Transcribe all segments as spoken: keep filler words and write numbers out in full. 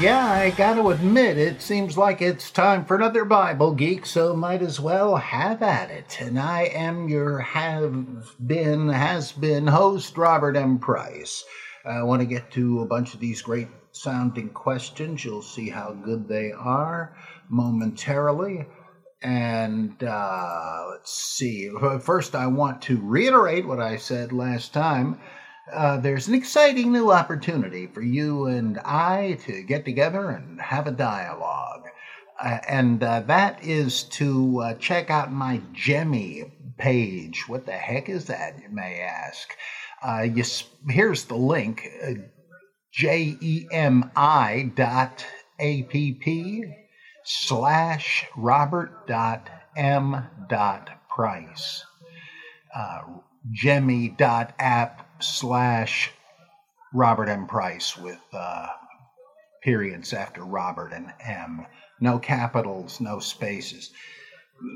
Yeah, I gotta admit, it seems like it's time for another Bible Geek, so might as well have at it. And I am your have-been, has-been host, Robert M. Price. I want to get to a bunch of these great-sounding questions. You'll see how good they are momentarily. And uh, let's see. First, I want to reiterate what I said last time. Uh, there's an exciting new opportunity for you and I to get together and have a dialogue. Uh, and uh, that is to uh, check out my Jemi page. What the heck is that, you may ask? Uh, you sp- here's the link, uh, J E M I dot A P P slash Robert dot M dot Price. Uh, Jemi dot app slash Robert M. Price with uh, periods after Robert and M. No capitals, no spaces.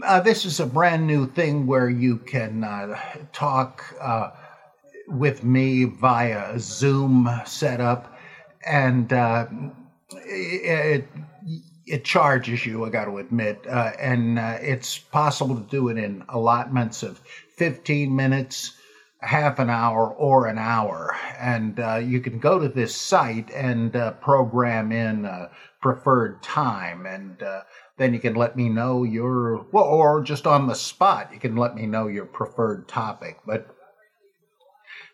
Uh, this is a brand new thing where you can uh, talk uh, with me via Zoom setup, and uh, it, it charges you, I got to admit, uh, and uh, it's possible to do it in allotments of fifteen minutes, half an hour, or an hour. And uh, you can go to this site and uh, program in a preferred time, and uh, then you can let me know your, well, or just on the spot, you can let me know your preferred topic. But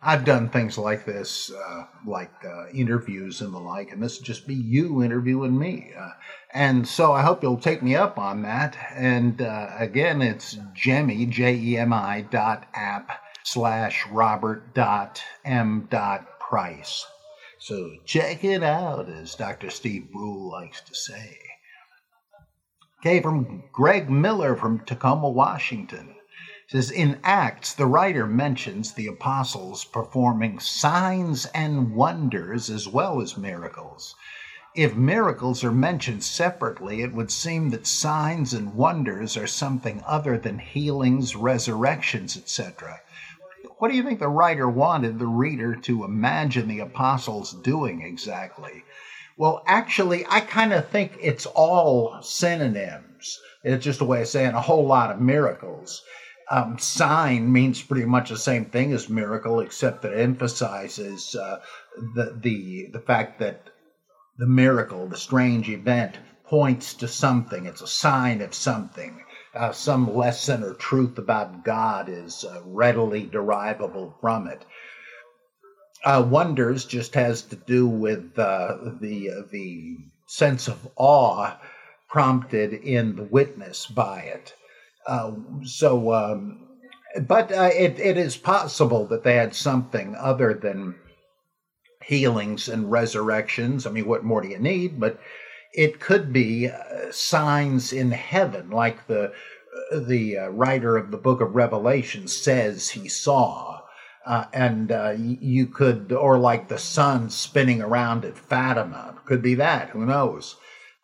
I've done things like this, uh, like uh, interviews and the like, and this would just be you interviewing me. Uh, and so I hope you'll take me up on that. And uh, again, it's Jemi, J E M I dot app slash Robert dot M dot Price. So check it out, as Doctor Steve Brule likes to say. Okay, from Greg Miller from Tacoma, Washington. It says, in Acts, the writer mentions the apostles performing signs and wonders as well as miracles. If miracles are mentioned separately, it would seem that signs and wonders are something other than healings, resurrections, et cetera. What do you think the writer wanted the reader to imagine the apostles doing exactly? Well, actually, I kind of think it's all synonyms. It's just a way of saying a whole lot of miracles. Um, sign means pretty much the same thing as miracle, except that it emphasizes uh, the, the, the fact that the miracle, the strange event, points to something. It's a sign of something. Uh, some lesson or truth about God is uh, readily derivable from it. Uh, wonders just has to do with uh, the uh, the sense of awe prompted in the witness by it. Uh, so, um, but uh, it it is possible that they had something other than healings and resurrections. I mean, what more do you need? But it could be uh, signs in heaven, like the the uh, writer of the book of Revelation says he saw, uh, and uh, you could, or like the sun spinning around at Fatima, could be that, who knows.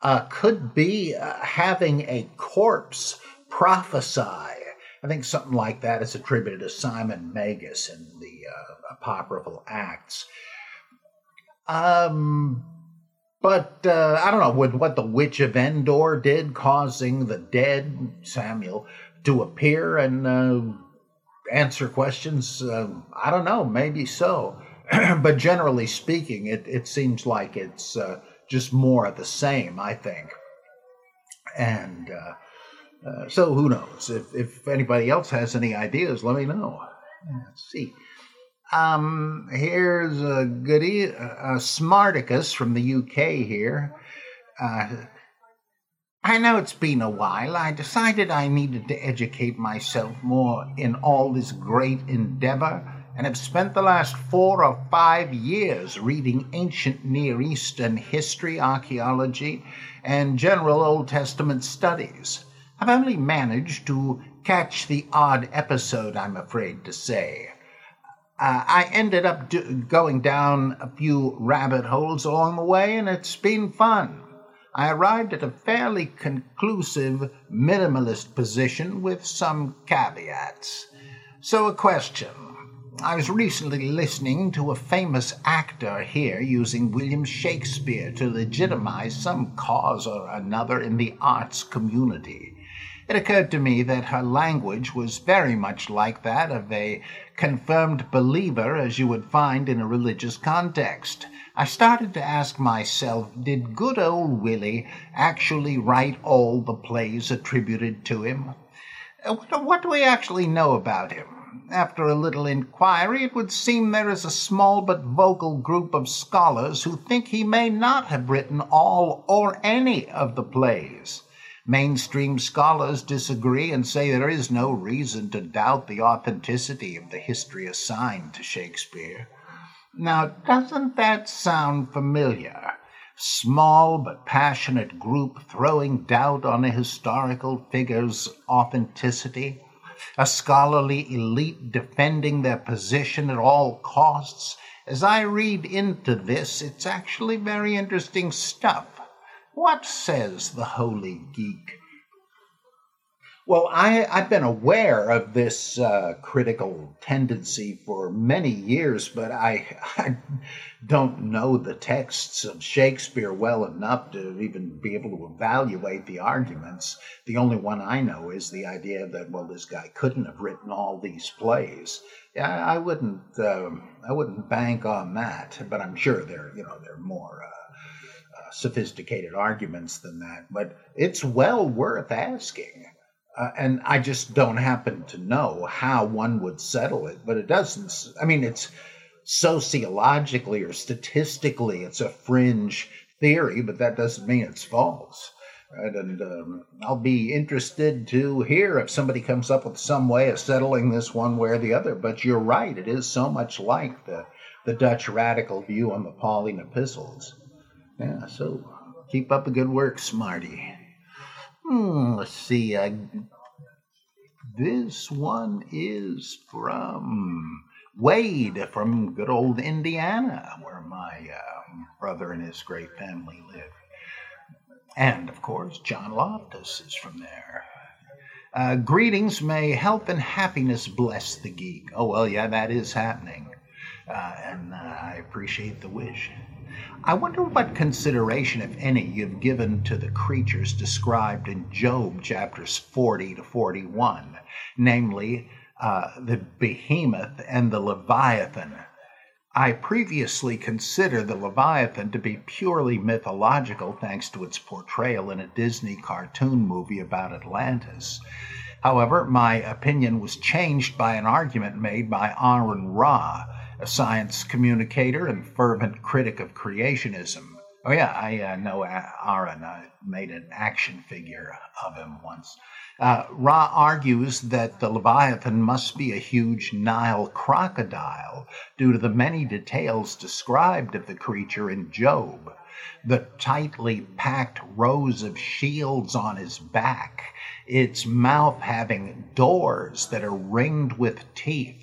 Uh, could be uh, having a corpse prophesy. I think something like that is attributed to Simon Magus in the uh, Apocryphal Acts. Um... But uh, I don't know with what the witch of Endor did, causing the dead, Samuel, to appear and uh, answer questions. Uh, I don't know, maybe so. But generally speaking, it, it seems like it's uh, just more of the same, I think. And uh, uh, so who knows? If, if anybody else has any ideas, let me know. Let's see. Um, here's a goodie, a Smarticus from the U K here. Uh, I know it's been a while. I decided I needed to educate myself more in all this great endeavor, and have spent the last four or five years reading ancient Near Eastern history, archaeology, and general Old Testament studies. I've only managed to catch the odd episode, I'm afraid to say. Uh, I ended up do- going down a few rabbit holes along the way, and it's been fun. I arrived at a fairly conclusive minimalist position with some caveats. So a question. I was recently listening to a famous actor here using William Shakespeare to legitimize some cause or another in the arts community. It occurred to me that her language was very much like that of a confirmed believer as you would find in a religious context. I started to ask myself, did good old Willie actually write all the plays attributed to him? What do we actually know about him? After a little inquiry, it would seem there is a small but vocal group of scholars who think he may not have written all or any of the plays. Mainstream scholars disagree and say there is no reason to doubt the authenticity of the history assigned to Shakespeare. Now, doesn't that sound familiar? Small but passionate group throwing doubt on a historical figure's authenticity? A scholarly elite defending their position at all costs. As I read into this, it's actually very interesting stuff. What says the holy geek? Well, I, I've been aware of this uh, critical tendency for many years, but I, I don't know the texts of Shakespeare well enough to even be able to evaluate the arguments. The only one I know is the idea that, well, this guy couldn't have written all these plays. I, I wouldn't, um, I wouldn't bank on that, but I'm sure there, you know, there are more uh, uh, sophisticated arguments than that. But it's well worth asking. Uh, and I just don't happen to know how one would settle it, but it doesn't. I mean, it's sociologically or statistically, it's a fringe theory, but that doesn't mean it's false. Right? And um, I'll be interested to hear if somebody comes up with some way of settling this one way or the other. But you're right, it is so much like the, the Dutch radical view on the Pauline epistles. Yeah, so keep up the good work, Smarty. Hmm, let's see. Uh, this one is from Wade from good old Indiana, where my um, brother and his great family live. And, of course, John Loftus is from there. Uh, greetings. May health and happiness bless the geek. Oh, well, yeah, that is happening. Uh, and uh, I appreciate the wish. I wonder what consideration, if any, you've given to the creatures described in Job chapters forty to forty-one, namely uh, the behemoth and the leviathan. I previously considered the leviathan to be purely mythological thanks to its portrayal in a Disney cartoon movie about Atlantis. However, my opinion was changed by an argument made by AronRa, a science communicator and fervent critic of creationism. Oh, yeah, I uh, know Aaron. I made an action figure of him once. Uh, Ra argues that the Leviathan must be a huge Nile crocodile due to the many details described of the creature in Job. The tightly packed rows of shields on his back, its mouth having doors that are ringed with teeth,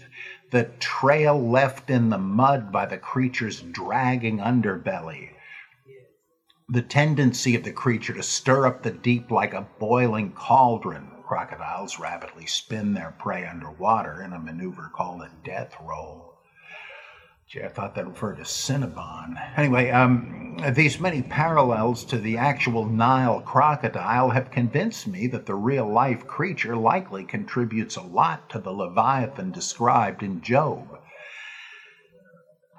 the trail left in the mud by the creature's dragging underbelly, the tendency of the creature to stir up the deep like a boiling cauldron. Crocodiles rapidly spin their prey underwater in a maneuver called a death roll. Gee, I thought that referred to Cinnabon. Anyway, um, these many parallels to the actual Nile crocodile have convinced me that the real-life creature likely contributes a lot to the Leviathan described in Job.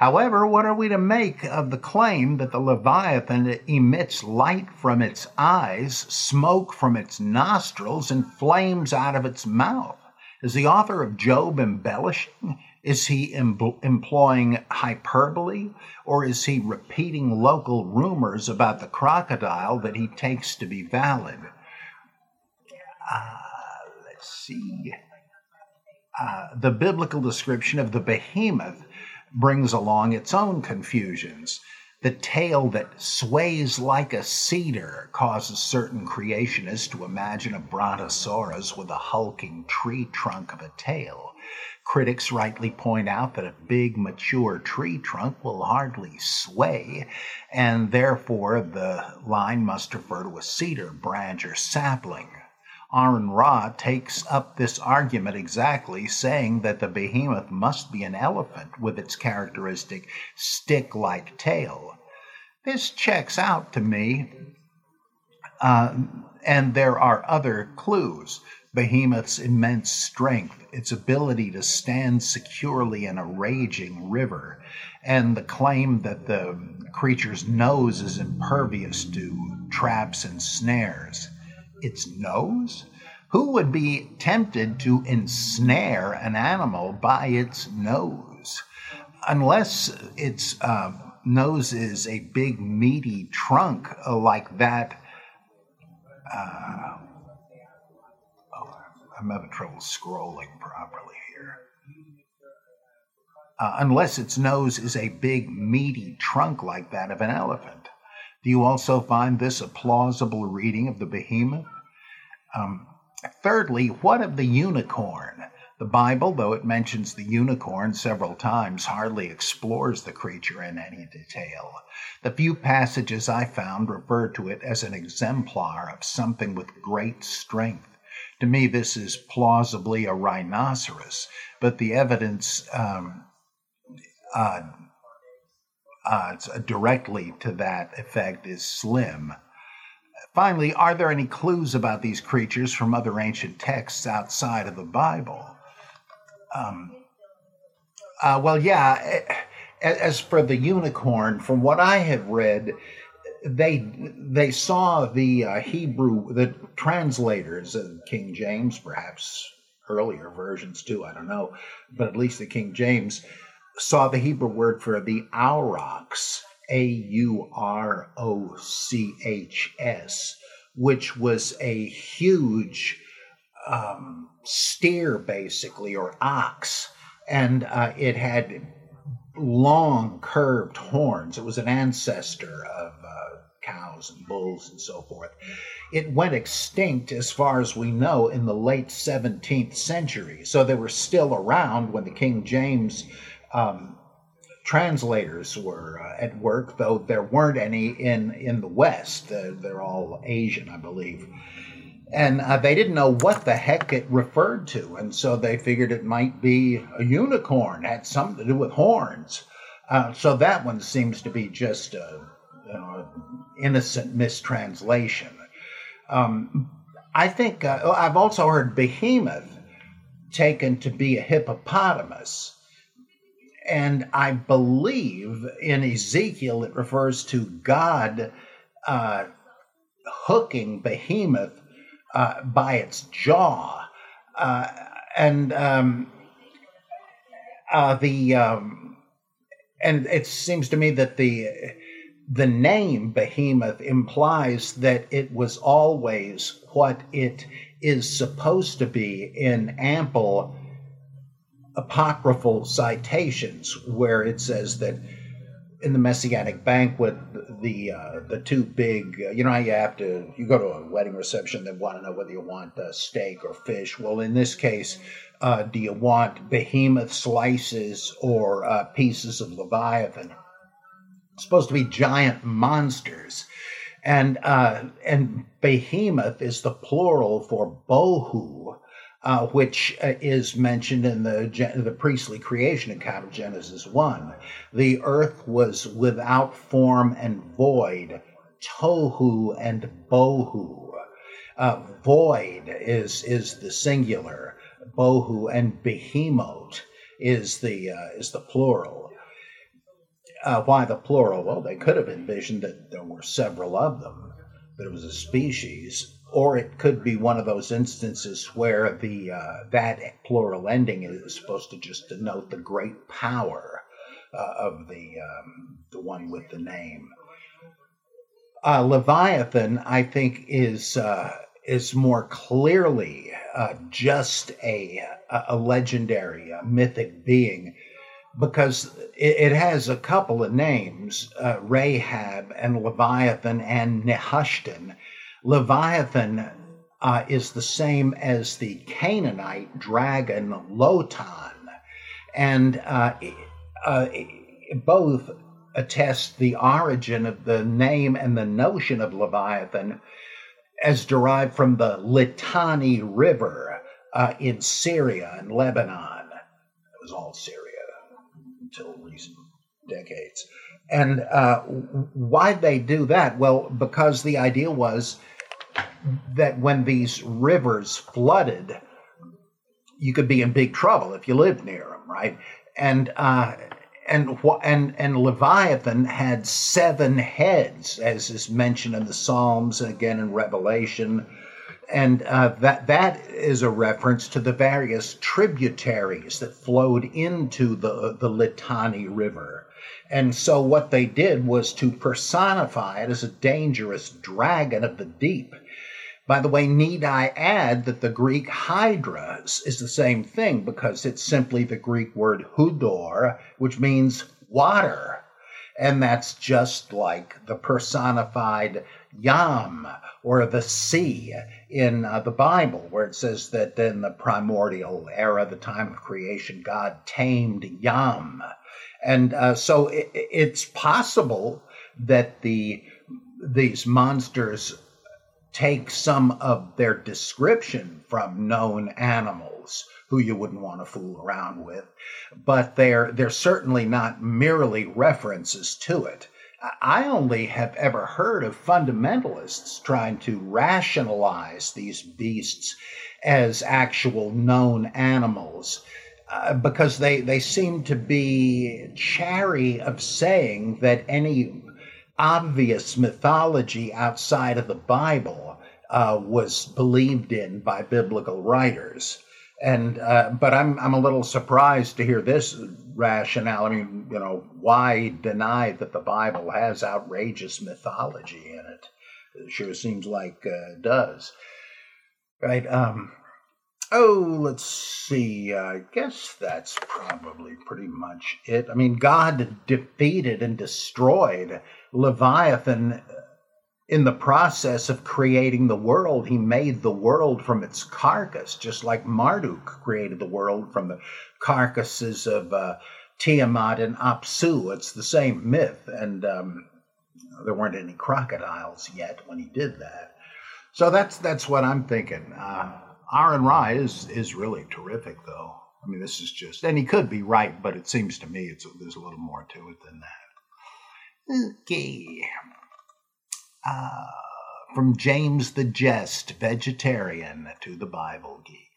However, what are we to make of the claim that the Leviathan emits light from its eyes, smoke from its nostrils, and flames out of its mouth? Is the author of Job embellishing? Is he em- employing hyperbole, or is he repeating local rumors about the crocodile that he takes to be valid? Uh, let's see. Uh, the biblical description of the behemoth brings along its own confusions. The tail that sways like a cedar causes certain creationists to imagine a brontosaurus with a hulking tree trunk of a tail. Critics rightly point out that a big, mature tree trunk will hardly sway, and therefore the line must refer to a cedar branch or sapling. AronRa takes up this argument exactly, saying that the behemoth must be an elephant with its characteristic stick-like tail. This checks out to me, uh, and there are other clues. Behemoth's immense strength, its ability to stand securely in a raging river, and the claim that the creature's nose is impervious to traps and snares. Its nose? Who would be tempted to ensnare an animal by its nose? Unless its uh, nose is a big, meaty trunk uh, like that. Uh, oh, I'm having trouble scrolling properly here. Uh, unless its nose is a big, meaty trunk like that of an elephant. Do you also find this a plausible reading of the behemoth? Um, thirdly, what of the unicorn? The Bible, though it mentions the unicorn several times, hardly explores the creature in any detail. The few passages I found refer to it as an exemplar of something with great strength. To me, this is plausibly a rhinoceros, but the evidence um, uh, Uh, directly to that effect is slim. Finally, are there any clues about these creatures from other ancient texts outside of the Bible? Um, uh, well, yeah, as for the unicorn, from what I have read, they they saw the uh, Hebrew, the translators of King James, perhaps earlier versions too, I don't know, but at least the King James, saw the Hebrew word for the aurochs, A U R O C H S, which was a huge um, steer, basically, or ox, and uh, it had long curved horns. It was an ancestor of uh, cows and bulls and so forth. It went extinct, as far as we know, in the late seventeenth century, so they were still around when the King James Um, translators were uh, at work, though there weren't any in, in the West. Uh, they're all Asian, I believe. And uh, they didn't know what the heck it referred to, and so they figured it might be a unicorn, had something to do with horns. Uh, so that one seems to be just an you know, innocent mistranslation. Um, I think uh, I've also heard behemoth taken to be a hippopotamus. And I believe in Ezekiel it refers to God uh, hooking behemoth uh, by its jaw. Uh, and um, uh, the um, and it seems to me that the the name behemoth implies that it was always what it is supposed to be in ample apocryphal citations where it says that in the Messianic banquet, the uh, the two big, uh, you know how you have to, you go to a wedding reception, they want to know whether you want uh, steak or fish. Well, in this case, uh, do you want behemoth slices or uh, pieces of Leviathan? It's supposed to be giant monsters. And, uh, and behemoth is the plural for bohu, Uh, which uh, is mentioned in the gen- the priestly creation account of Genesis one. The earth was without form and void, tohu and bohu. Uh, void is is the singular, bohu and behemoth is the uh, is the plural. Uh, why the plural? Well, they could have envisioned that there were several of them, that it was a species. or it could be one of those instances where the uh, that plural ending is supposed to just denote the great power uh, of the um, the one with the name. Uh, Leviathan, I think, is uh, is more clearly uh, just a a legendary, a mythic being, because it, it has a couple of names: uh, Rahab and Leviathan and Nehushtan. Leviathan uh, is the same as the Canaanite dragon Lotan, and uh, uh, both attest the origin of the name and the notion of Leviathan as derived from the Litani River uh, in Syria and Lebanon. It was all Syria until recent decades. And uh, why they do that? Well, because the idea was that when these rivers flooded, you could be in big trouble if you lived near them, right? And uh, and and and Leviathan had seven heads, as is mentioned in the Psalms and again in Revelation, and uh, that that is a reference to the various tributaries that flowed into the the Litani River. And so what they did was to personify it as a dangerous dragon of the deep. By the way, need I add that the Greek hydra is the same thing, because it's simply the Greek word hudor, which means water. And that's just like the personified Yam or the sea in uh, the Bible, where it says that in the primordial era, the time of creation, God tamed Yam. And uh, so it, it's possible that the these monsters take some of their description from known animals who you wouldn't want to fool around with, but they're they're certainly not merely references to it. I only have ever heard of fundamentalists trying to rationalize these beasts as actual known animals, Uh, because they, they seem to be chary of saying that any obvious mythology outside of the Bible uh, was believed in by biblical writers. And uh, but I'm I'm a little surprised to hear this rationale. I mean, you know, why deny that the Bible has outrageous mythology in it? It sure seems like uh, it does, right? Um, Oh, let's see. I guess that's probably pretty much it. I mean, God defeated and destroyed Leviathan in the process of creating the world. He made the world from its carcass, just like Marduk created the world from the carcasses of uh, Tiamat and Apsu. It's the same myth, and um, there weren't any crocodiles yet when he did that. So that's that's what I'm thinking. Uh, AronRa is is really terrific, though. I mean, this is just, and he could be right, but it seems to me it's there's a little more to it than that. Okay. Uh, from James the Jest, vegetarian to the Bible geek.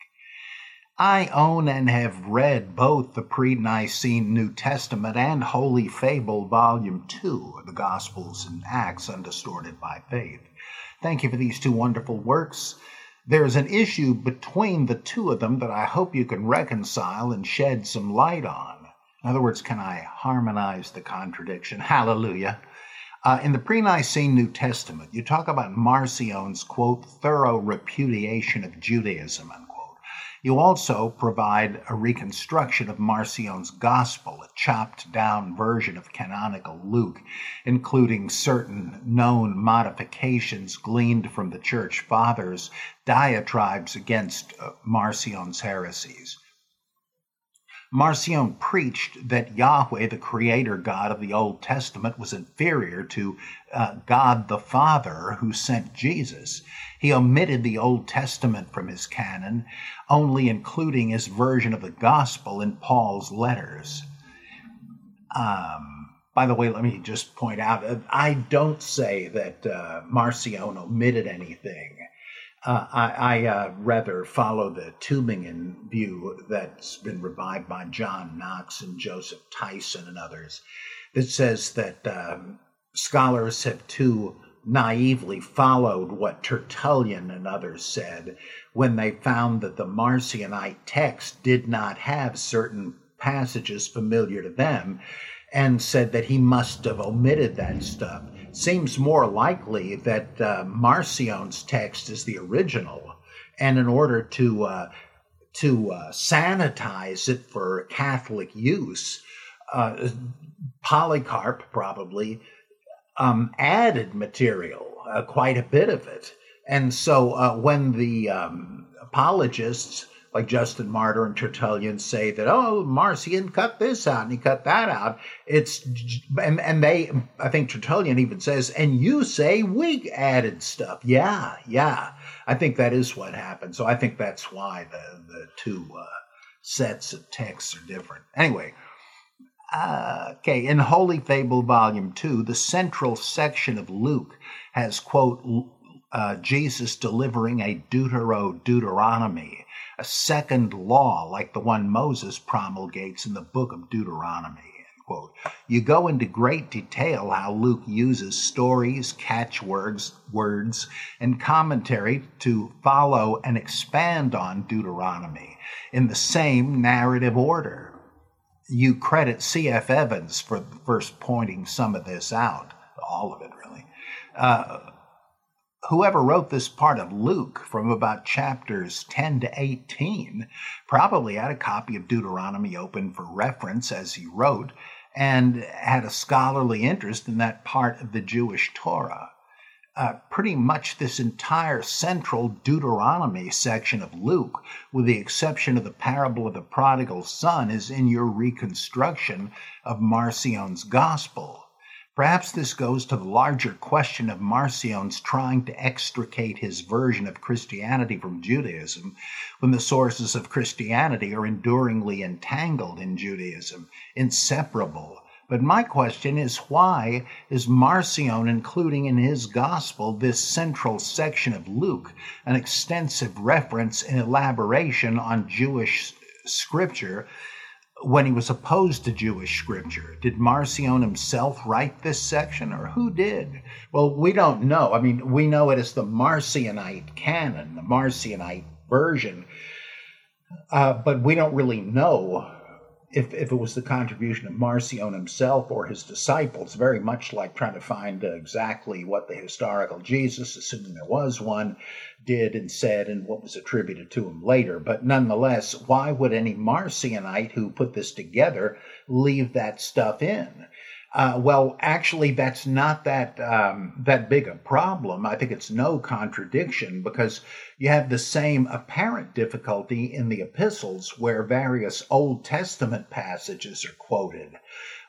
I own and have read both the Pre-Nicene New Testament and Holy Fable, Volume two, the Gospels and Acts Undistorted by Faith. Thank you for these two wonderful works. There is an issue between the two of them that I hope you can reconcile and shed some light on. In other words, can I harmonize the contradiction? Hallelujah. Uh, in the Pre-Nicene New Testament, you talk about Marcion's, quote, thorough repudiation of Judaism, unquote. You also provide a reconstruction of Marcion's gospel, a chopped-down version of canonical Luke, including certain known modifications gleaned from the Church Fathers' diatribes against Marcion's heresies. Marcion preached that Yahweh, the creator God of the Old Testament, was inferior to uh, God the Father who sent Jesus. He omitted the Old Testament from his canon, only including his version of the gospel in Paul's letters. Um, by the way, let me just point out, I don't say that uh, Marcion omitted anything. Uh, I, I uh, rather follow the Tübingen view that's been revived by John Knox and Joseph Tyson and others that says that um, scholars have two naively followed what Tertullian and others said when they found that the Marcionite text did not have certain passages familiar to them, and said that he must have omitted that stuff. Seems more likely that uh, Marcion's text is the original, and in order to uh, to uh, sanitize it for Catholic use, uh, Polycarp probably um, added material, uh, quite a bit of it. And so uh, when the um, apologists like Justin Martyr and Tertullian say that, oh, Marcion cut this out and he cut that out. It's and, and they, I think Tertullian even says, and you say we added stuff. Yeah, yeah. I think that is what happened. So I think that's why the, the two uh, sets of texts are different. Anyway, uh, okay, in Holy Fable Volume two, the central section of Luke has, quote, uh, Jesus delivering a Deutero-Deuteronomy, a second law like the one Moses promulgates in the book of Deuteronomy, end quote. You go into great detail how Luke uses stories, catchwords, words, and commentary to follow and expand on Deuteronomy in the same narrative order. You credit C F Evans for first pointing some of this out, all of it really. Uh, Whoever wrote this part of Luke from about chapters ten to eighteen probably had a copy of Deuteronomy open for reference as he wrote and had a scholarly interest in that part of the Jewish Torah. Uh, pretty much this entire central Deuteronomy section of Luke, with the exception of the parable of the prodigal son, is in your reconstruction of Marcion's gospel. Perhaps this goes to the larger question of Marcion's trying to extricate his version of Christianity from Judaism when the sources of Christianity are enduringly entangled in Judaism, inseparable. But my question is, why is Marcion including in his gospel this central section of Luke, an extensive reference and elaboration on Jewish scripture, when he was opposed to Jewish scripture? Did Marcion himself write this section, or who did? Well, we don't know. I mean, we know it as the Marcionite canon, the Marcionite version, uh, but we don't really know if, if it was the contribution of Marcion himself or his disciples, very much like trying to find uh, exactly what the historical Jesus, assuming there was one, did and said and what was attributed to him later. But nonetheless, why would any Marcionite who put this together leave that stuff in? Uh, well, actually, that's not that um, that big a problem. I think it's no contradiction, because you have the same apparent difficulty in the epistles where various Old Testament passages are quoted.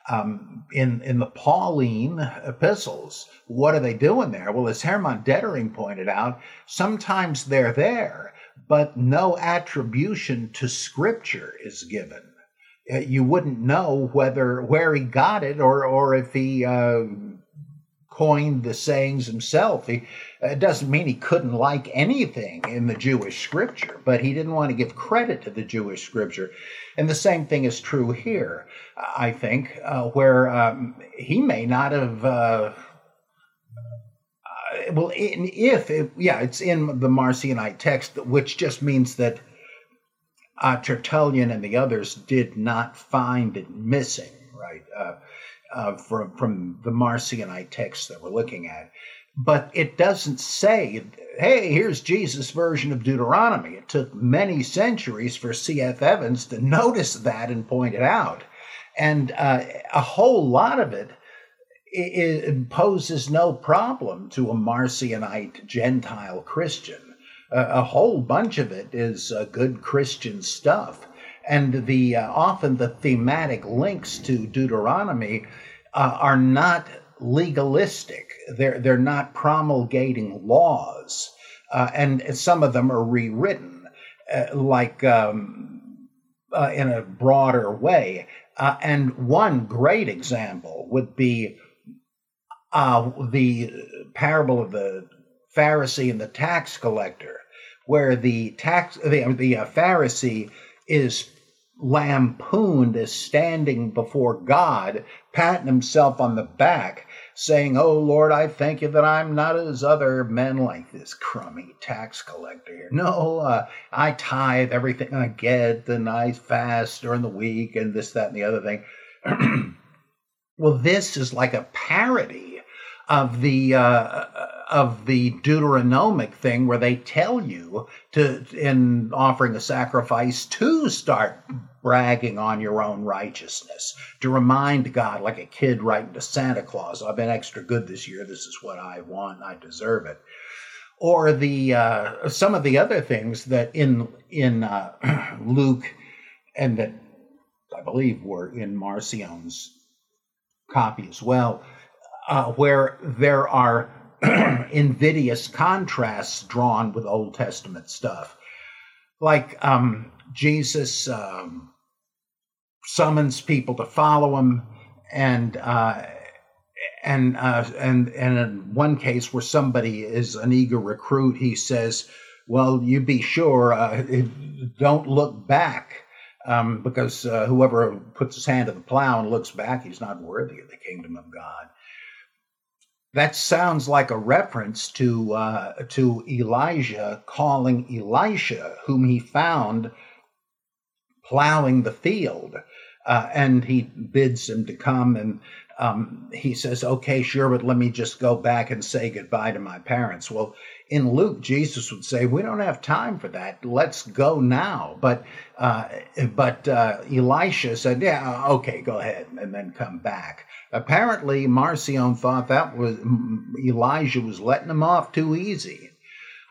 Um, in, in the Pauline epistles, what are they doing there? Well, as Hermann Dettering pointed out, sometimes they're there, but no attribution to Scripture is given. You wouldn't know whether where he got it or or if he uh, coined the sayings himself. He, it doesn't mean he couldn't like anything in the Jewish scripture, but he didn't want to give credit to the Jewish scripture. And the same thing is true here, I think, uh, where um, he may not have... Uh, uh, well, in, if... It, yeah, it's in the Marcionite text, which just means that Uh, Tertullian and the others did not find it missing, right, uh, uh, from, from the Marcionite text that we're looking at. But it doesn't say, hey, here's Jesus' version of Deuteronomy. It took many centuries for C F Evans to notice that and point it out. And uh, a whole lot of it, it poses no problem to a Marcionite Gentile Christian. Uh, a whole bunch of it is uh, good Christian stuff, and the uh, often the thematic links to Deuteronomy uh, are not legalistic. They're they're not promulgating laws, uh, and some of them are rewritten, uh, like um, uh, in a broader way. Uh, and one great example would be uh, the parable of the Pharisee and the tax collector, where the tax the, the uh, Pharisee is lampooned as standing before God, patting himself on the back, saying, "Oh, Lord, I thank you that I'm not as other men like this crummy tax collector here. No, uh, I tithe everything I get, and I fast during the week, and this, that, and the other thing." Well, this is like a parody of the uh, of the Deuteronomic thing, where they tell you to, in offering a sacrifice, to start bragging on your own righteousness, to remind God, like a kid writing to Santa Claus, "I've been extra good this year. This is what I want. I deserve it." Or the uh, some of the other things that in in uh, Luke, and that I believe were in Marcion's copy as well, uh, where there are invidious contrasts drawn with Old Testament stuff, like um, Jesus um, summons people to follow him, and uh, and uh, and and in one case where somebody is an eager recruit, he says, "Well, you be sure, uh, don't look back, um, because uh, whoever puts his hand to the plow and looks back, he's not worthy of the kingdom of God." That sounds like a reference to uh, to Elijah calling Elisha, whom he found plowing the field, uh, and he bids him to come, and um, he says, "Okay, sure, but let me just go back and say goodbye to my parents." Well, in Luke, Jesus would say, "We don't have time for that. Let's go now." But uh, but uh, Elisha said, "Yeah, okay, go ahead, and then come back." Apparently, Marcion thought that was Elijah was letting him off too easy.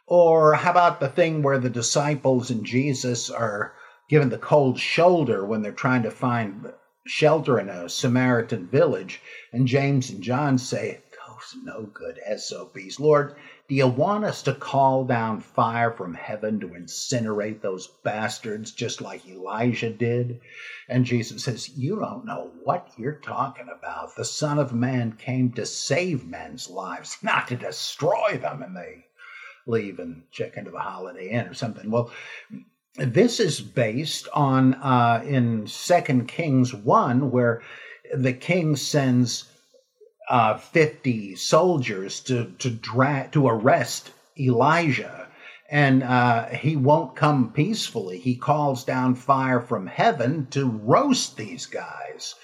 Or how about the thing where the disciples and Jesus are given the cold shoulder when they're trying to find shelter in a Samaritan village, and James and John say, "Those no good S O Bs. Lord, do you want us to call down fire from heaven to incinerate those bastards just like Elijah did?" And Jesus says, "You don't know what you're talking about. The Son of Man came to save men's lives, not to destroy them." And they leave and check into the Holiday Inn or something. Well, this is based on uh, in Second Kings one, where the king sends Uh, fifty soldiers to to dra- to arrest Elijah, and uh, he won't come peacefully. He calls down fire from heaven to roast these guys.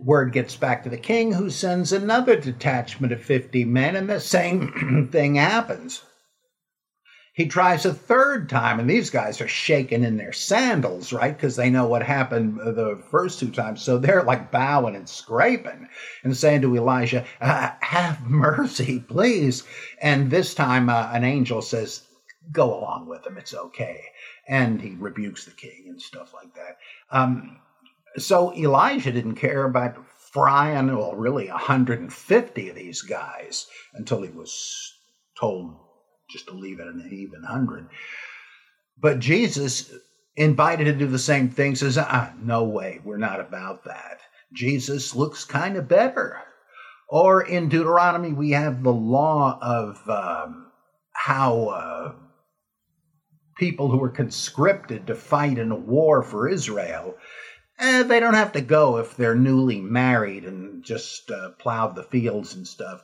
Word gets back to the king, who sends another detachment of fifty men, and the same thing happens. He tries a third time, and these guys are shaking in their sandals, right, because they know what happened the first two times. So they're like bowing and scraping and saying to Elijah, uh, "Have mercy, please." And this time uh, an angel says, "Go along with him. It's okay." And he rebukes the king and stuff like that. Um, so Elijah didn't care about frying, well, really one hundred fifty of these guys until he was told just to leave it an even hundred. But Jesus, invited to do the same thing, says, "Ah, no way, we're not about that. Jesus looks kind of better." Or in Deuteronomy, we have the law of um, how uh, people who were conscripted to fight in a war for Israel, eh, they don't have to go if they're newly married and just uh, plowed the fields and stuff.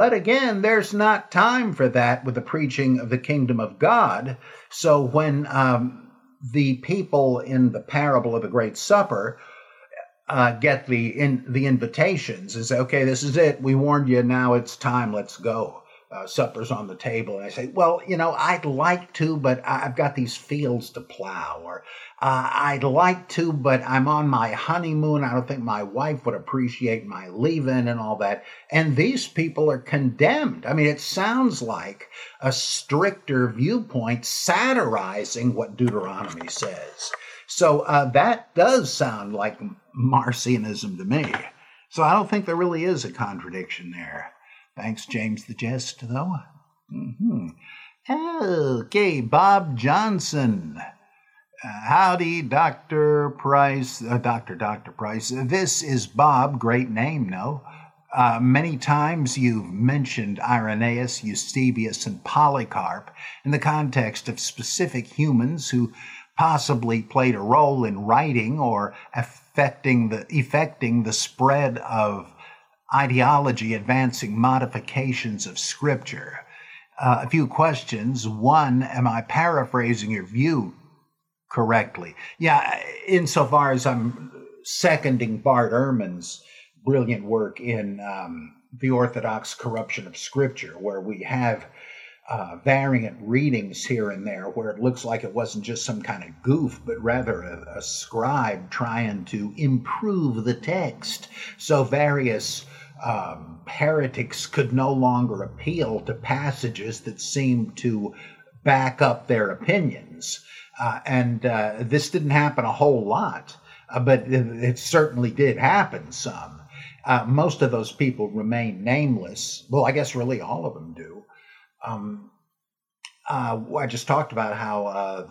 But again, there's not time for that with the preaching of the kingdom of God. So when um, the people in the parable of the Great Supper uh, get the in, the invitations and say, "Okay, this is it. We warned you. Now it's time. Let's go. Uh, supper's on the table." And I say, "Well, you know, I'd like to, but I've got these fields to plow." Or uh, "I'd like to, but I'm on my honeymoon. I don't think my wife would appreciate my leaving," and all that. And these people are condemned. I mean, it sounds like a stricter viewpoint satirizing what Deuteronomy says. So uh, that does sound like Marcionism to me. So I don't think there really is a contradiction there. Thanks, James the Jest, though. Mm-hmm. Okay, Bob Johnson. Uh, howdy, Doctor Price. Uh, Doctor Doctor Price. This is Bob. Great name, no? Uh, many times you've mentioned Irenaeus, Eusebius, and Polycarp in the context of specific humans who possibly played a role in writing or affecting the, effecting the spread of ideology advancing modifications of Scripture. Uh, a few questions. One, am I paraphrasing your view correctly? Yeah, insofar as I'm seconding Bart Ehrman's brilliant work in um, The Orthodox Corruption of Scripture, where we have uh, variant readings here and there, where it looks like it wasn't just some kind of goof, but rather a, a scribe trying to improve the text. So various um, heretics could no longer appeal to passages that seemed to back up their opinions. Uh, and uh, this didn't happen a whole lot, uh, but it, it certainly did happen some. Uh, most of those people remain nameless. Well, I guess really all of them do. Um, uh, I just talked about how uh,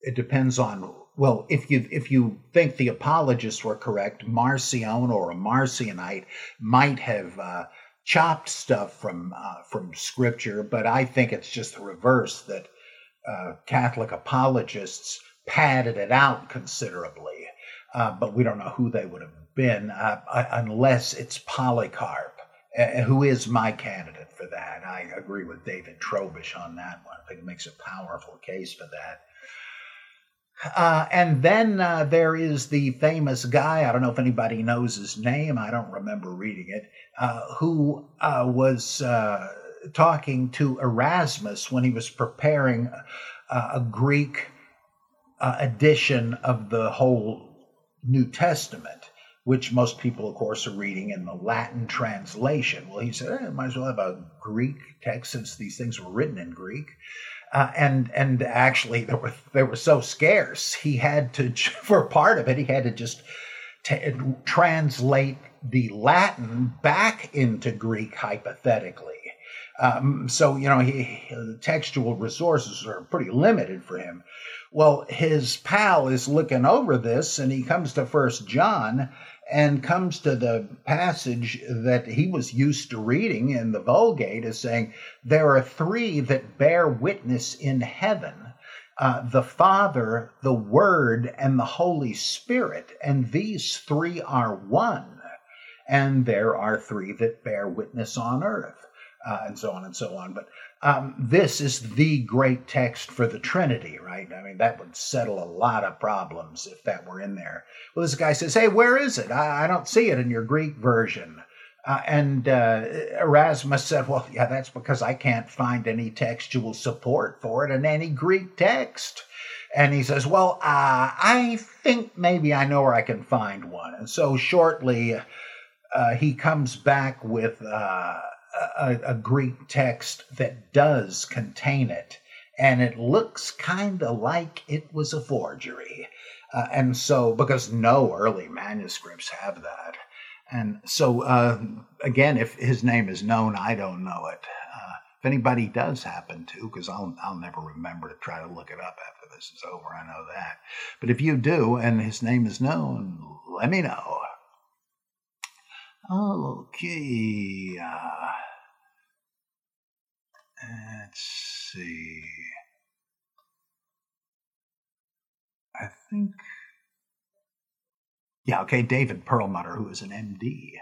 it depends on, well, if you if you think the apologists were correct, Marcion or a Marcionite might have uh, chopped stuff from uh, from Scripture, but I think it's just the reverse, that uh, Catholic apologists padded it out considerably, uh, but we don't know who they would have been, uh, unless it's Polycarp, uh, who is my candidate for that. I agree with David Trobisch on that one. I think it makes a powerful case for that. Uh, and then uh, there is the famous guy, I don't know if anybody knows his name, I don't remember reading it, uh, who uh, was uh, talking to Erasmus when he was preparing uh, a Greek uh, edition of the whole New Testament, which most people, of course, are reading in the Latin translation. Well, he said, eh, might as well have a Greek text since these things were written in Greek. Uh, and and actually, they were, they were so scarce, he had to, for part of it, he had to just t- translate the Latin back into Greek hypothetically. Um, so, you know, he, the textual resources are pretty limited for him. Well, his pal is looking over this, and he comes to First John and comes to the passage that he was used to reading in the Vulgate as saying, there are three that bear witness in heaven, uh, the Father, the Word, and the Holy Spirit, and these three are one, and there are three that bear witness on earth, uh, and so on and so on. But Um, this is the great text for the Trinity, right? I mean, that would settle a lot of problems if that were in there. Well, this guy says, hey, where is it? I, I don't see it in your Greek version. Uh, and uh, Erasmus said, well, yeah, that's because I can't find any textual support for it in any Greek text. And he says, well, uh, I think maybe I know where I can find one. And so shortly, uh, he comes back with Uh, A, a Greek text that does contain it, and it looks kind of like it was a forgery. Uh, and so, because no early manuscripts have that. And so, uh, again, if his name is known, I don't know it. Uh, if anybody does happen to, because I'll, I'll never remember to try to look it up after this is over, I know that. But if you do, and his name is known, let me know. Okay, uh, let's see, I think, yeah, okay, David Perlmutter, who is an M D,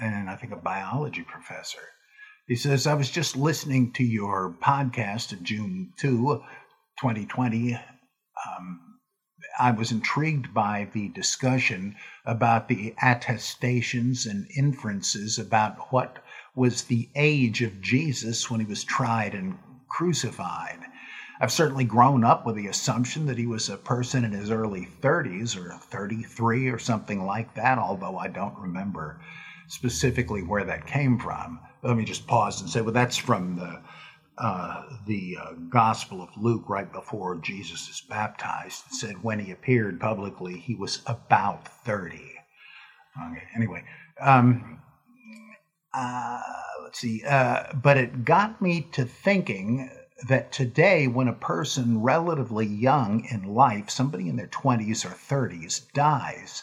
and I think a biology professor, he says, I was just listening to your podcast in June second, twenty twenty, um, I was intrigued by the discussion about the attestations and inferences about what was the age of Jesus when he was tried and crucified. I've certainly grown up with the assumption that he was a person in his early thirties or thirty-three or something like that, although I don't remember specifically where that came from. Let me just pause and say, well, that's from the Uh, the uh, Gospel of Luke right before Jesus is baptized. It said when he appeared publicly, he was about thirty. Okay, anyway, um, uh, let's see. Uh, but it got me to thinking that today when a person relatively young in life, somebody in their twenties or thirties, dies,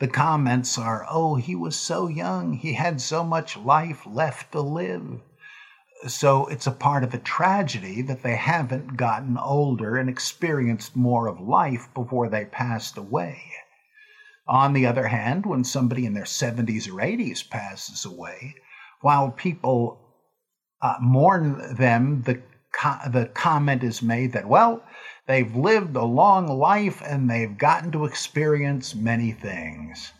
the comments are, oh, he was so young, he had so much life left to live. So it's a part of a tragedy that they haven't gotten older and experienced more of life before they passed away. On the other hand, when somebody in their seventies or eighties passes away, while people uh, mourn them, the co- the comment is made that, well, they've lived a long life and they've gotten to experience many things.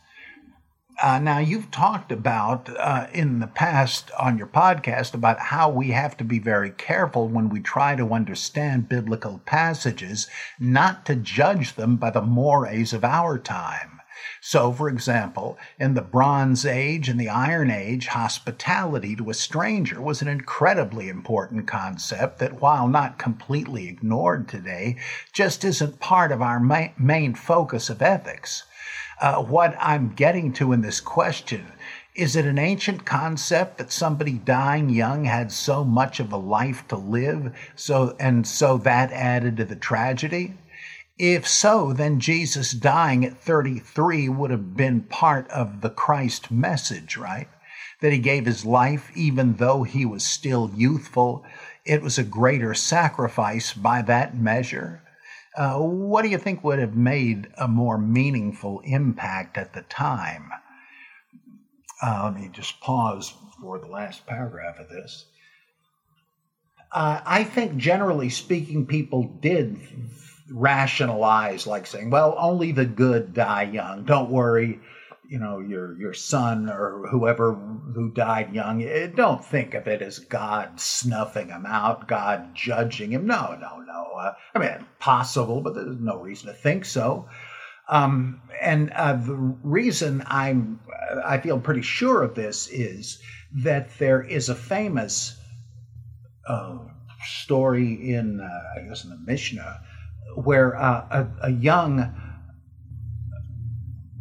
Uh, now, you've talked about uh, in the past on your podcast about how we have to be very careful when we try to understand biblical passages, not to judge them by the mores of our time. So, for example, in the Bronze Age and the Iron Age, hospitality to a stranger was an incredibly important concept that, while not completely ignored today, just isn't part of our ma- main focus of ethics. Uh, what I'm getting to in this question, is it an ancient concept that somebody dying young had so much of a life to live, so and so that added to the tragedy? If so, then Jesus dying at thirty-three would have been part of the Christ message, right? That he gave his life even though he was still youthful. It was a greater sacrifice by that measure. Uh, what do you think would have made a more meaningful impact at the time? Uh, let me just pause for the last paragraph of this. Uh, I think, generally speaking, people did rationalize, like saying, well, only the good die young. Don't worry, you know, your your son or whoever who died young, don't think of it as God snuffing him out, God judging him. No, no, no. Uh, I mean, possible, but there's no reason to think so. Um, and uh, the reason I'm, I feel pretty sure of this is that there is a famous uh, story in, uh, I guess, in the Mishnah, where uh, a, a young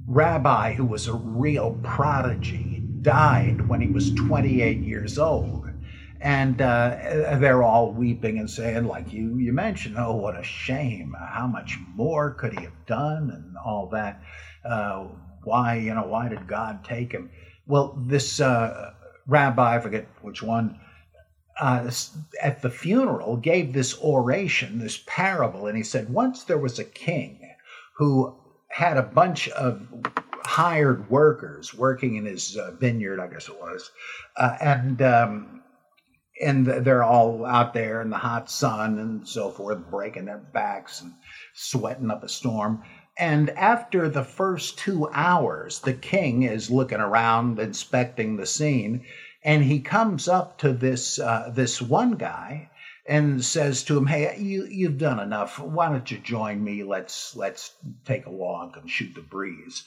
rabbi who was a real prodigy died when he was twenty-eight years old, and uh, they're all weeping and saying, like you you mentioned, oh, what a shame, how much more could he have done, and all that, uh, why you know why did God take him? Well, this uh, rabbi, I forget which one, Uh, at the funeral gave this oration, this parable, and he said, once there was a king who had a bunch of hired workers working in his uh, vineyard, I guess it was, uh, and um, and they're all out there in the hot sun and so forth, breaking their backs and sweating up a storm. And after the first two hours, the king is looking around, inspecting the scene, and he comes up to this uh, this one guy and says to him, "Hey, you you've done enough. Why don't you join me? Let's let's take a walk and shoot the breeze."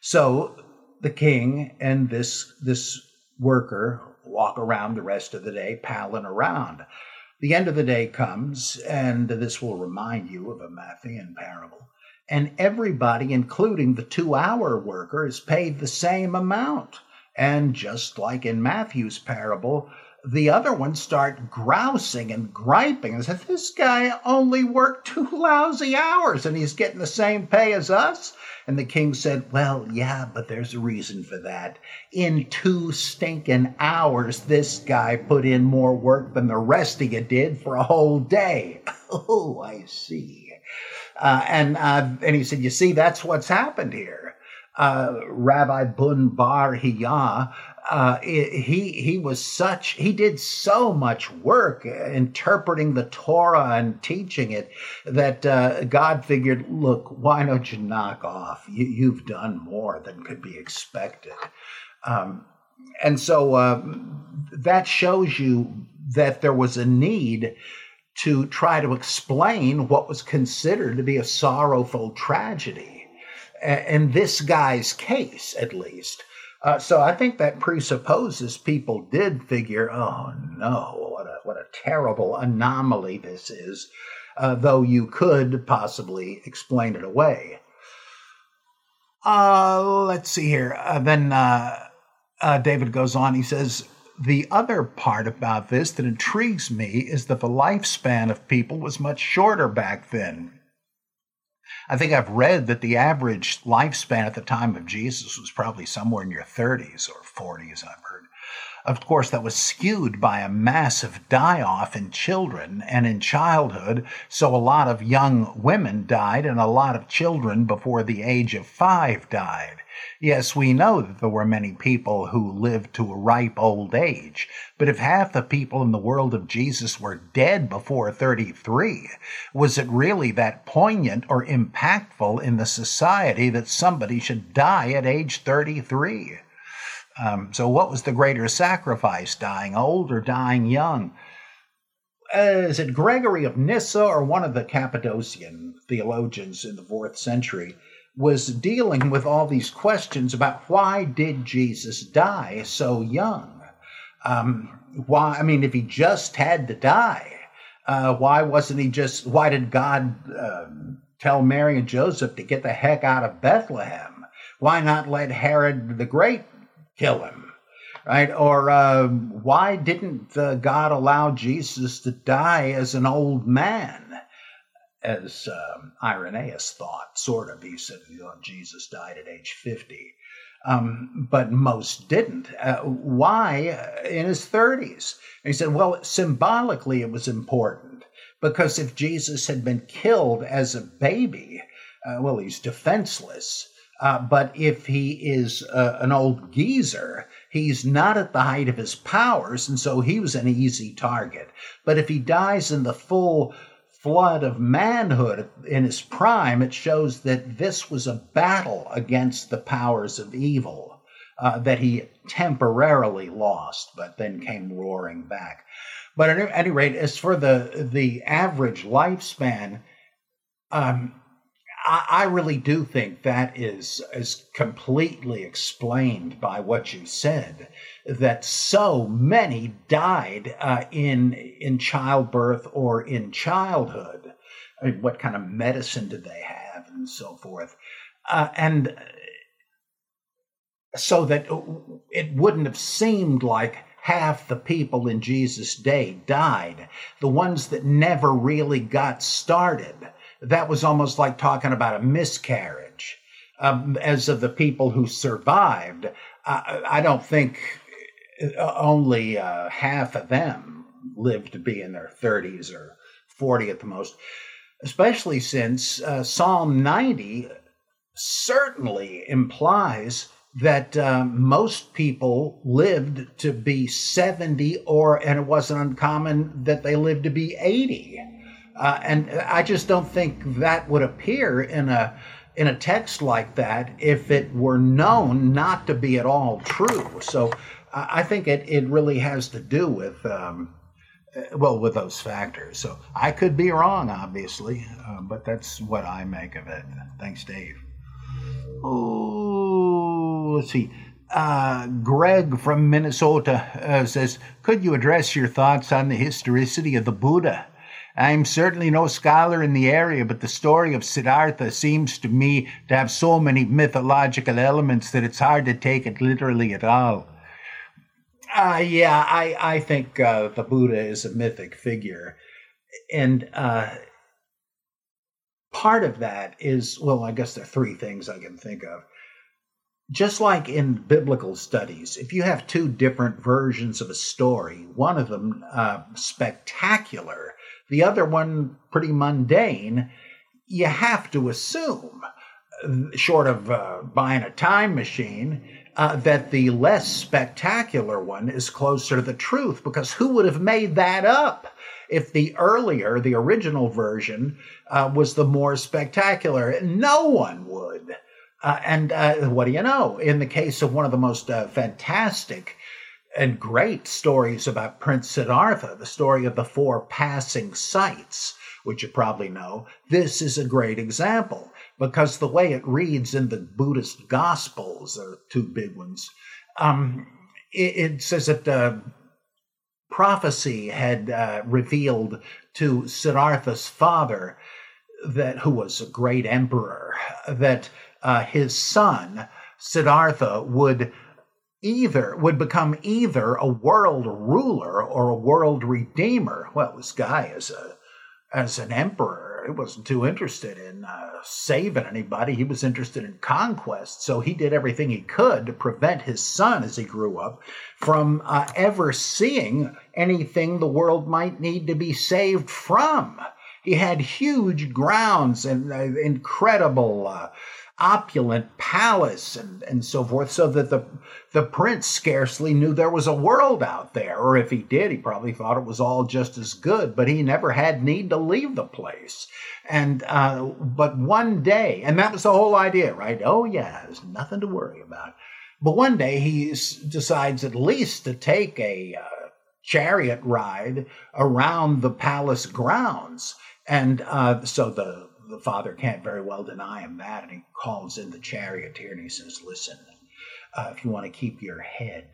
So the king and this this worker walk around the rest of the day, palling around. The end of the day comes, and this will remind you of a Matthean parable. And everybody, including the two-hour worker, is paid the same amount. And just like in Matthew's parable, the other ones start grousing and griping and say, this guy only worked two lousy hours and he's getting the same pay as us. And the king said, well, yeah, but there's a reason for that. In two stinking hours, this guy put in more work than the rest of you did for a whole day. Oh, I see. Uh, and uh, and he said, you see, that's what's happened here. Uh, Rabbi Bun Bar Hiyah, uh, he he was such he did so much work interpreting the Torah and teaching it that uh, God figured, look, why don't you knock off? You, you've done more than could be expected, um, and so uh, that shows you that there was a need to try to explain what was considered to be a sorrowful tragedy. In this guy's case, at least. Uh, so I think that presupposes people did figure, oh no, what a, what a terrible anomaly this is, uh, though you could possibly explain it away. Uh, let's see here. Uh, then uh, uh, David goes on. He says, the other part about this that intrigues me is that the lifespan of people was much shorter back then. I think I've read that the average lifespan at the time of Jesus was probably somewhere in your thirties or forties, I've heard. Of course, that was skewed by a massive die-off in children and in childhood, so a lot of young women died and a lot of children before the age of five died. Yes, we know that there were many people who lived to a ripe old age, but if half the people in the world of Jesus were dead before thirty-three, was it really that poignant or impactful in the society that somebody should die at age thirty-three? Um, so what was the greater sacrifice, dying old or dying young? Uh, is it Gregory of Nyssa or one of the Cappadocian theologians in the fourth century was dealing with all these questions about why did Jesus die so young? Um, why? I mean, if he just had to die, uh, why wasn't he just, why did God uh, tell Mary and Joseph to get the heck out of Bethlehem? Why not let Herod the Great kill him, right? Or uh, why didn't uh, God allow Jesus to die as an old man, as um, Irenaeus thought, sort of? He said, you know, Jesus died at age fifty, um, but most didn't. Uh, why in his thirties? And he said, well, symbolically it was important, because if Jesus had been killed as a baby, uh, well, he's defenseless. Uh, but if he is uh, an old geezer, he's not at the height of his powers, and so he was an easy target. But if he dies in the full flood of manhood in his prime, it shows that this was a battle against the powers of evil uh, that he temporarily lost, but then came roaring back. But at any rate, as for the, the average lifespan, um, I really do think that is is completely explained by what you said, that so many died uh, in in childbirth or in childhood. I mean, what kind of medicine did they have and so forth? Uh, and so that it wouldn't have seemed like half the people in Jesus' day died. The ones that never really got started, that was almost like talking about a miscarriage. Um, as of the people who survived, I, I don't think only uh, half of them lived to be in their thirties or forty at the most, especially since uh, Psalm ninety certainly implies that um, most people lived to be seventy, or, and it wasn't uncommon that they lived to be eighty. Uh, and I just don't think that would appear in a in a text like that if it were known not to be at all true. So uh, I think it, it really has to do with, um, well, with those factors. So I could be wrong, obviously, uh, but that's what I make of it. Thanks, Dave. Oh, let's see. Uh, Greg from Minnesota uh, says, could you address your thoughts on the historicity of the Buddha? I'm certainly no scholar in the area, but the story of Siddhartha seems to me to have so many mythological elements that it's hard to take it literally at all. Uh, yeah, I, I think uh, the Buddha is a mythic figure. And uh, part of that is, well, I guess there are three things I can think of. Just like in biblical studies, if you have two different versions of a story, one of them uh, spectacular, the other one pretty mundane, you have to assume, short of uh, buying a time machine, uh, that the less spectacular one is closer to the truth, because who would have made that up if the earlier, the original version, uh, was the more spectacular? No one would. Uh, and uh, what do you know? In the case of one of the most uh, fantastic and great stories about Prince Siddhartha, the story of the four passing sights, which you probably know, this is a great example, because the way it reads in the Buddhist Gospels, are two big ones, um, it, it says that uh, prophecy had uh, revealed to Siddhartha's father, that who was a great emperor, that uh, his son, Siddhartha, would either would become either a world ruler or a world redeemer. Well, this guy as a as an emperor warfare. He wasn't too interested in uh, saving anybody. He was interested in conquest. So he did everything he could to prevent his son as he grew up from uh, ever seeing anything the world might need to be saved from. He had huge grounds and uh, incredible uh, opulent palace and, and so forth, so that the the prince scarcely knew there was a world out there. Or if he did, he probably thought it was all just as good, but he never had need to leave the place. And uh, but one day, and that was the whole idea, right? Oh, yeah, there's nothing to worry about. But one day he decides at least to take a uh, chariot ride around the palace grounds. And uh, so the The father can't very well deny him that, and he calls in the charioteer and he says, listen, uh, if you want to keep your head,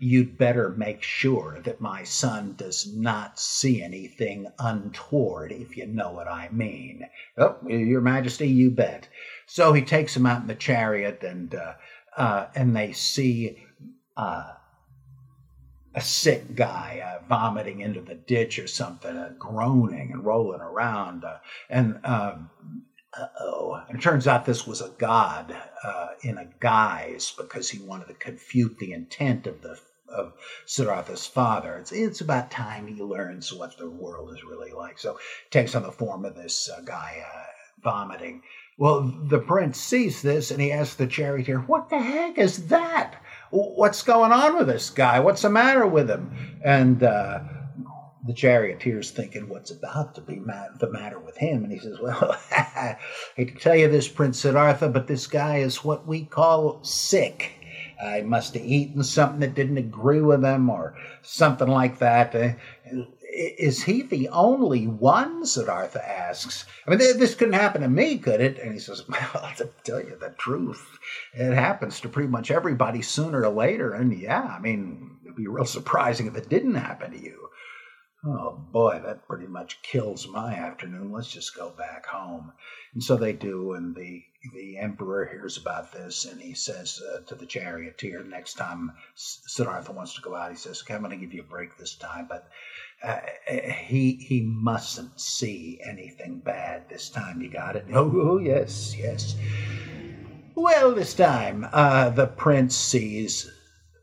you'd better make sure that my son does not see anything untoward, if you know what I mean. Oh, your majesty, you bet. So he takes him out in the chariot, and uh, uh, and they see uh, a sick guy uh, vomiting into the ditch or something, uh, groaning and rolling around. Uh, and uh, uh-oh. And it turns out this was a god uh, in a guise, because he wanted to confute the intent of the of Siddhartha's father. It's, it's about time he learns what the world is really like. So it takes on the form of this uh, guy uh, vomiting. Well, the prince sees this and he asks the charioteer, what the heck is that? What's going on with this guy? What's the matter with him? And uh, the charioteer's thinking what's about to be mad- the matter with him. And he says, well, I hate to tell you this, Prince Siddhartha, but this guy is what we call sick. Uh, he must have eaten something that didn't agree with him or something like that. Uh, is he the only one? Siddhartha asks. I mean, this couldn't happen to me, could it? And he says, well, to tell you the truth, it happens to pretty much everybody sooner or later. And yeah, I mean, it'd be real surprising if it didn't happen to you. Oh, boy, that pretty much kills my afternoon. Let's just go back home. And so they do, and the, the emperor hears about this, and he says uh, to the charioteer, next time Siddhartha wants to go out, he says, okay, I'm going to give you a break this time, but uh, he he mustn't see anything bad this time. You got it? Oh, oh yes, yes. Well, this time uh, the prince sees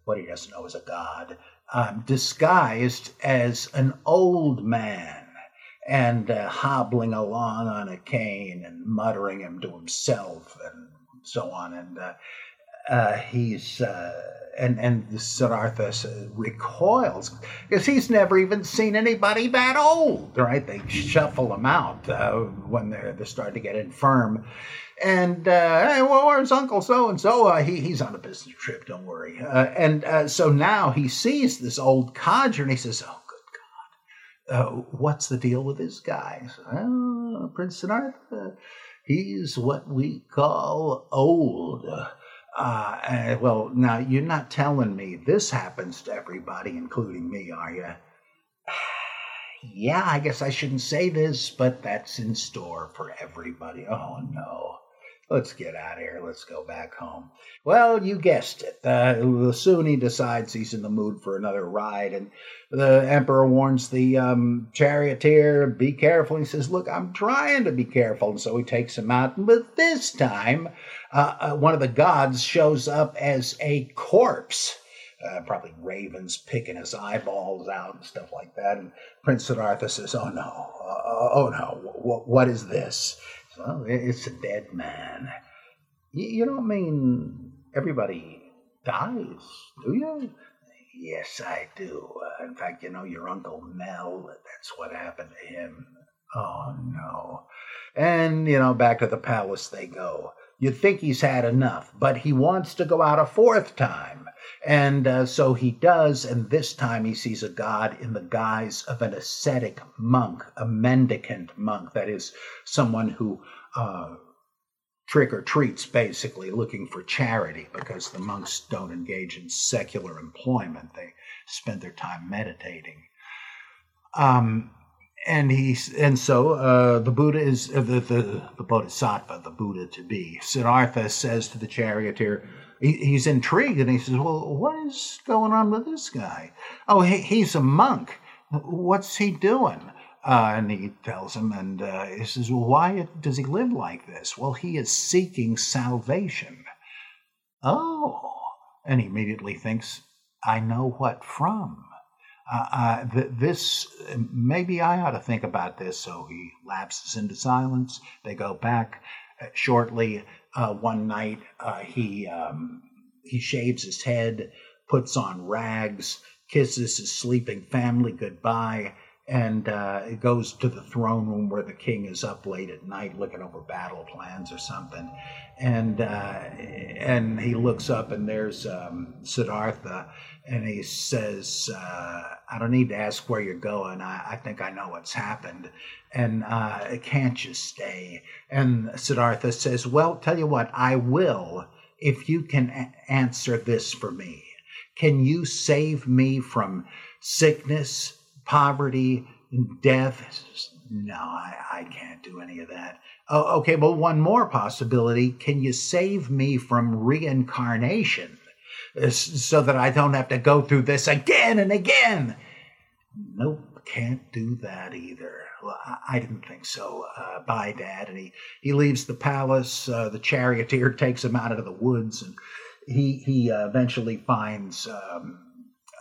what he doesn't know is a god, Um, disguised as an old man, and uh, hobbling along on a cane and muttering him to himself and so on. And uh, uh, he's uh, and and Siddhartha recoils because he's never even seen anybody that old, right? They shuffle him out uh, when they're they're starting to get infirm. And, uh, hey, well, where's Uncle so-and-so? Uh, he, he's on a business trip, don't worry. Uh, and uh, so now he sees this old codger, and he says, oh, good God, uh, what's the deal with this guy? He says, oh, Prince Siddhartha, he's what we call old. Uh, and, well, now, you're not telling me this happens to everybody, including me, are you? Yeah, I guess I shouldn't say this, but that's in store for everybody. Oh, no. Let's get out of here. Let's go back home. Well, you guessed it. Uh, soon he decides he's in the mood for another ride, and the emperor warns the um, charioteer, be careful. He says, look, I'm trying to be careful. And so he takes him out. But this time, uh, uh, one of the gods shows up as a corpse. Uh, probably ravens picking his eyeballs out and stuff like that. And Prince Siddhartha says, oh, no, uh, oh, no, w- w- what is this? Says, well, it's a dead man. Y- you don't mean everybody dies, do you? Yes, I do. Uh, in fact, you know, your Uncle Mel, that's what happened to him. Oh, no. And, you know, back to the palace they go. You'd think he's had enough, but he wants to go out a fourth time. And uh, so he does, and this time he sees a god in the guise of an ascetic monk, a mendicant monk, that is, someone who uh, trick-or-treats, basically, looking for charity, because the monks don't engage in secular employment. They spend their time meditating. Um, and he, and so uh, the Buddha is, uh, the, the, the Bodhisattva, the Buddha-to-be, Siddhartha says to the charioteer, he's intrigued, and he says, well, what is going on with this guy? Oh, he, he's a monk. What's he doing? Uh, and he tells him, and uh, he says, well, why does he live like this? Well, he is seeking salvation. Oh, and he immediately thinks, I know what from. Uh, uh, th- this, maybe I ought to think about this. So he lapses into silence. They go back uh, shortly. Uh, one night, uh, he um, he shaves his head, puts on rags, kisses his sleeping family goodbye, and uh, it goes to the throne room where the king is up late at night looking over battle plans or something. And uh, and he looks up, and there's um, Siddhartha, and he says, uh, I don't need to ask where you're going. I, I think I know what's happened. And uh, can't you stay? And Siddhartha says, well, tell you what, I will if you can a- answer this for me. Can you save me from sickness, poverty, death? No, I, I can't do any of that. Oh, okay, well, one more possibility. Can you save me from reincarnation so that I don't have to go through this again and again? Nope, can't do that either. I didn't think so. Uh, bye, Dad. And he, he leaves the palace. Uh, the charioteer takes him out into the woods, and he, he uh, eventually finds... Um,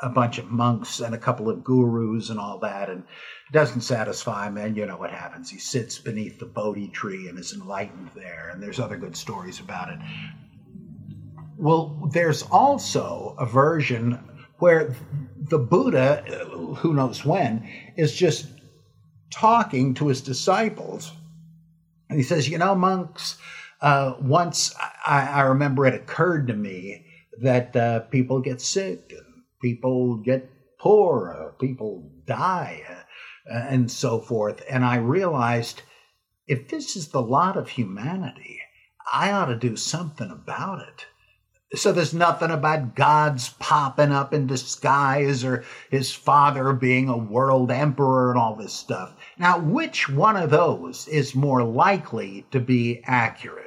a bunch of monks and a couple of gurus and all that, and doesn't satisfy him, and you know what happens. He sits beneath the Bodhi tree and is enlightened there, and there's other good stories about it. Well, there's also a version where the Buddha, who knows when, is just talking to his disciples, and he says, you know, monks, uh, once I, I remember it occurred to me that uh, people get sick, people get poor, people die, and so forth. And I realized, if this is the lot of humanity, I ought to do something about it. So there's nothing about God's popping up in disguise or his father being a world emperor and all this stuff. Now, which one of those is more likely to be accurate?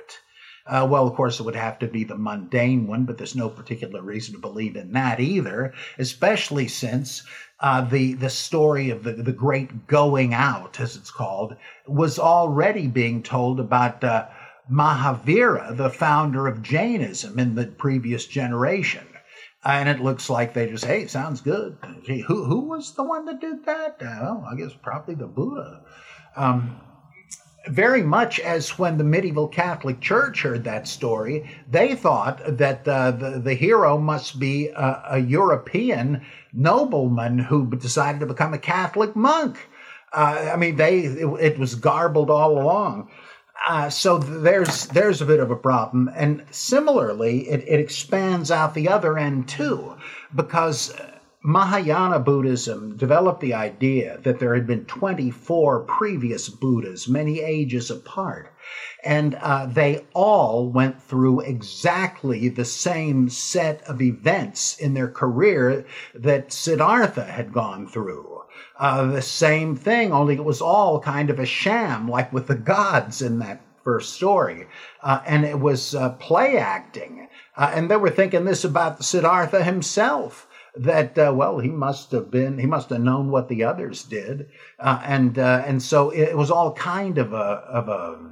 Uh, well, of course, it would have to be the mundane one, but there's no particular reason to believe in that either, especially since uh, the the story of the, the great going out, as it's called, was already being told about uh, Mahavira, the founder of Jainism, in the previous generation. And it looks like they just, hey, sounds good. Gee, who, who was the one that did that? Uh, well, I guess probably the Buddha. Um Very much as when the medieval Catholic Church heard that story, they thought that uh, the, the hero must be a, a European nobleman who decided to become a Catholic monk. Uh, I mean, they it, it was garbled all along. Uh, so there's there's a bit of a problem. And similarly, it, it expands out the other end too, because Mahayana Buddhism developed the idea that there had been twenty-four previous Buddhas, many ages apart, and uh, they all went through exactly the same set of events in their career that Siddhartha had gone through. Uh, the same thing, only it was all kind of a sham, like with the gods in that first story, uh, and it was uh, play acting, uh, and they were thinking this about Siddhartha himself. That uh, well, he must have been, he must have known what the others did, uh, and uh, and so it was all kind of a of a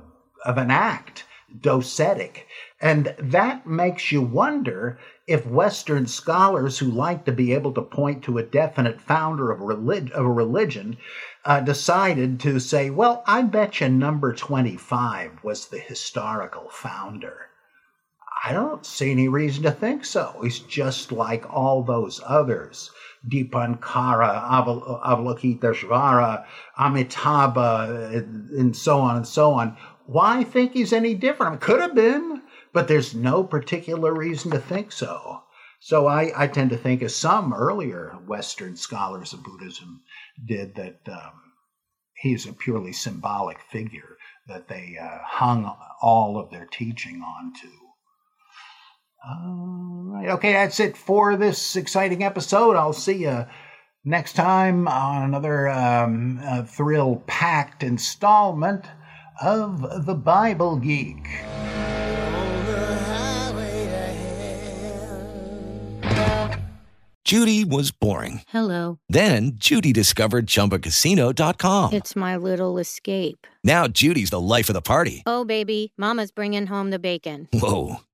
of an act, docetic, and that makes you wonder if Western scholars who like to be able to point to a definite founder of relig- of a religion uh, decided to say, well, I bet you number twenty-five was the historical founder. I don't see any reason to think so. He's just like all those others. Dipankara, Aval- Avalokiteshvara, Amitabha, and so on and so on. Why think he's any different? It could have been, but there's no particular reason to think so. So I, I tend to think, as some earlier Western scholars of Buddhism did, that um, he's a purely symbolic figure that they uh, hung all of their teaching onto. All right. Okay, that's it for this exciting episode. I'll see you next time on another um, uh, thrill-packed installment of The Bible Geek. Judy was boring. Hello. Then Judy discovered Chumba Casino dot com. It's my little escape. Now Judy's the life of the party. Oh, baby, mama's bringing home the bacon. Whoa,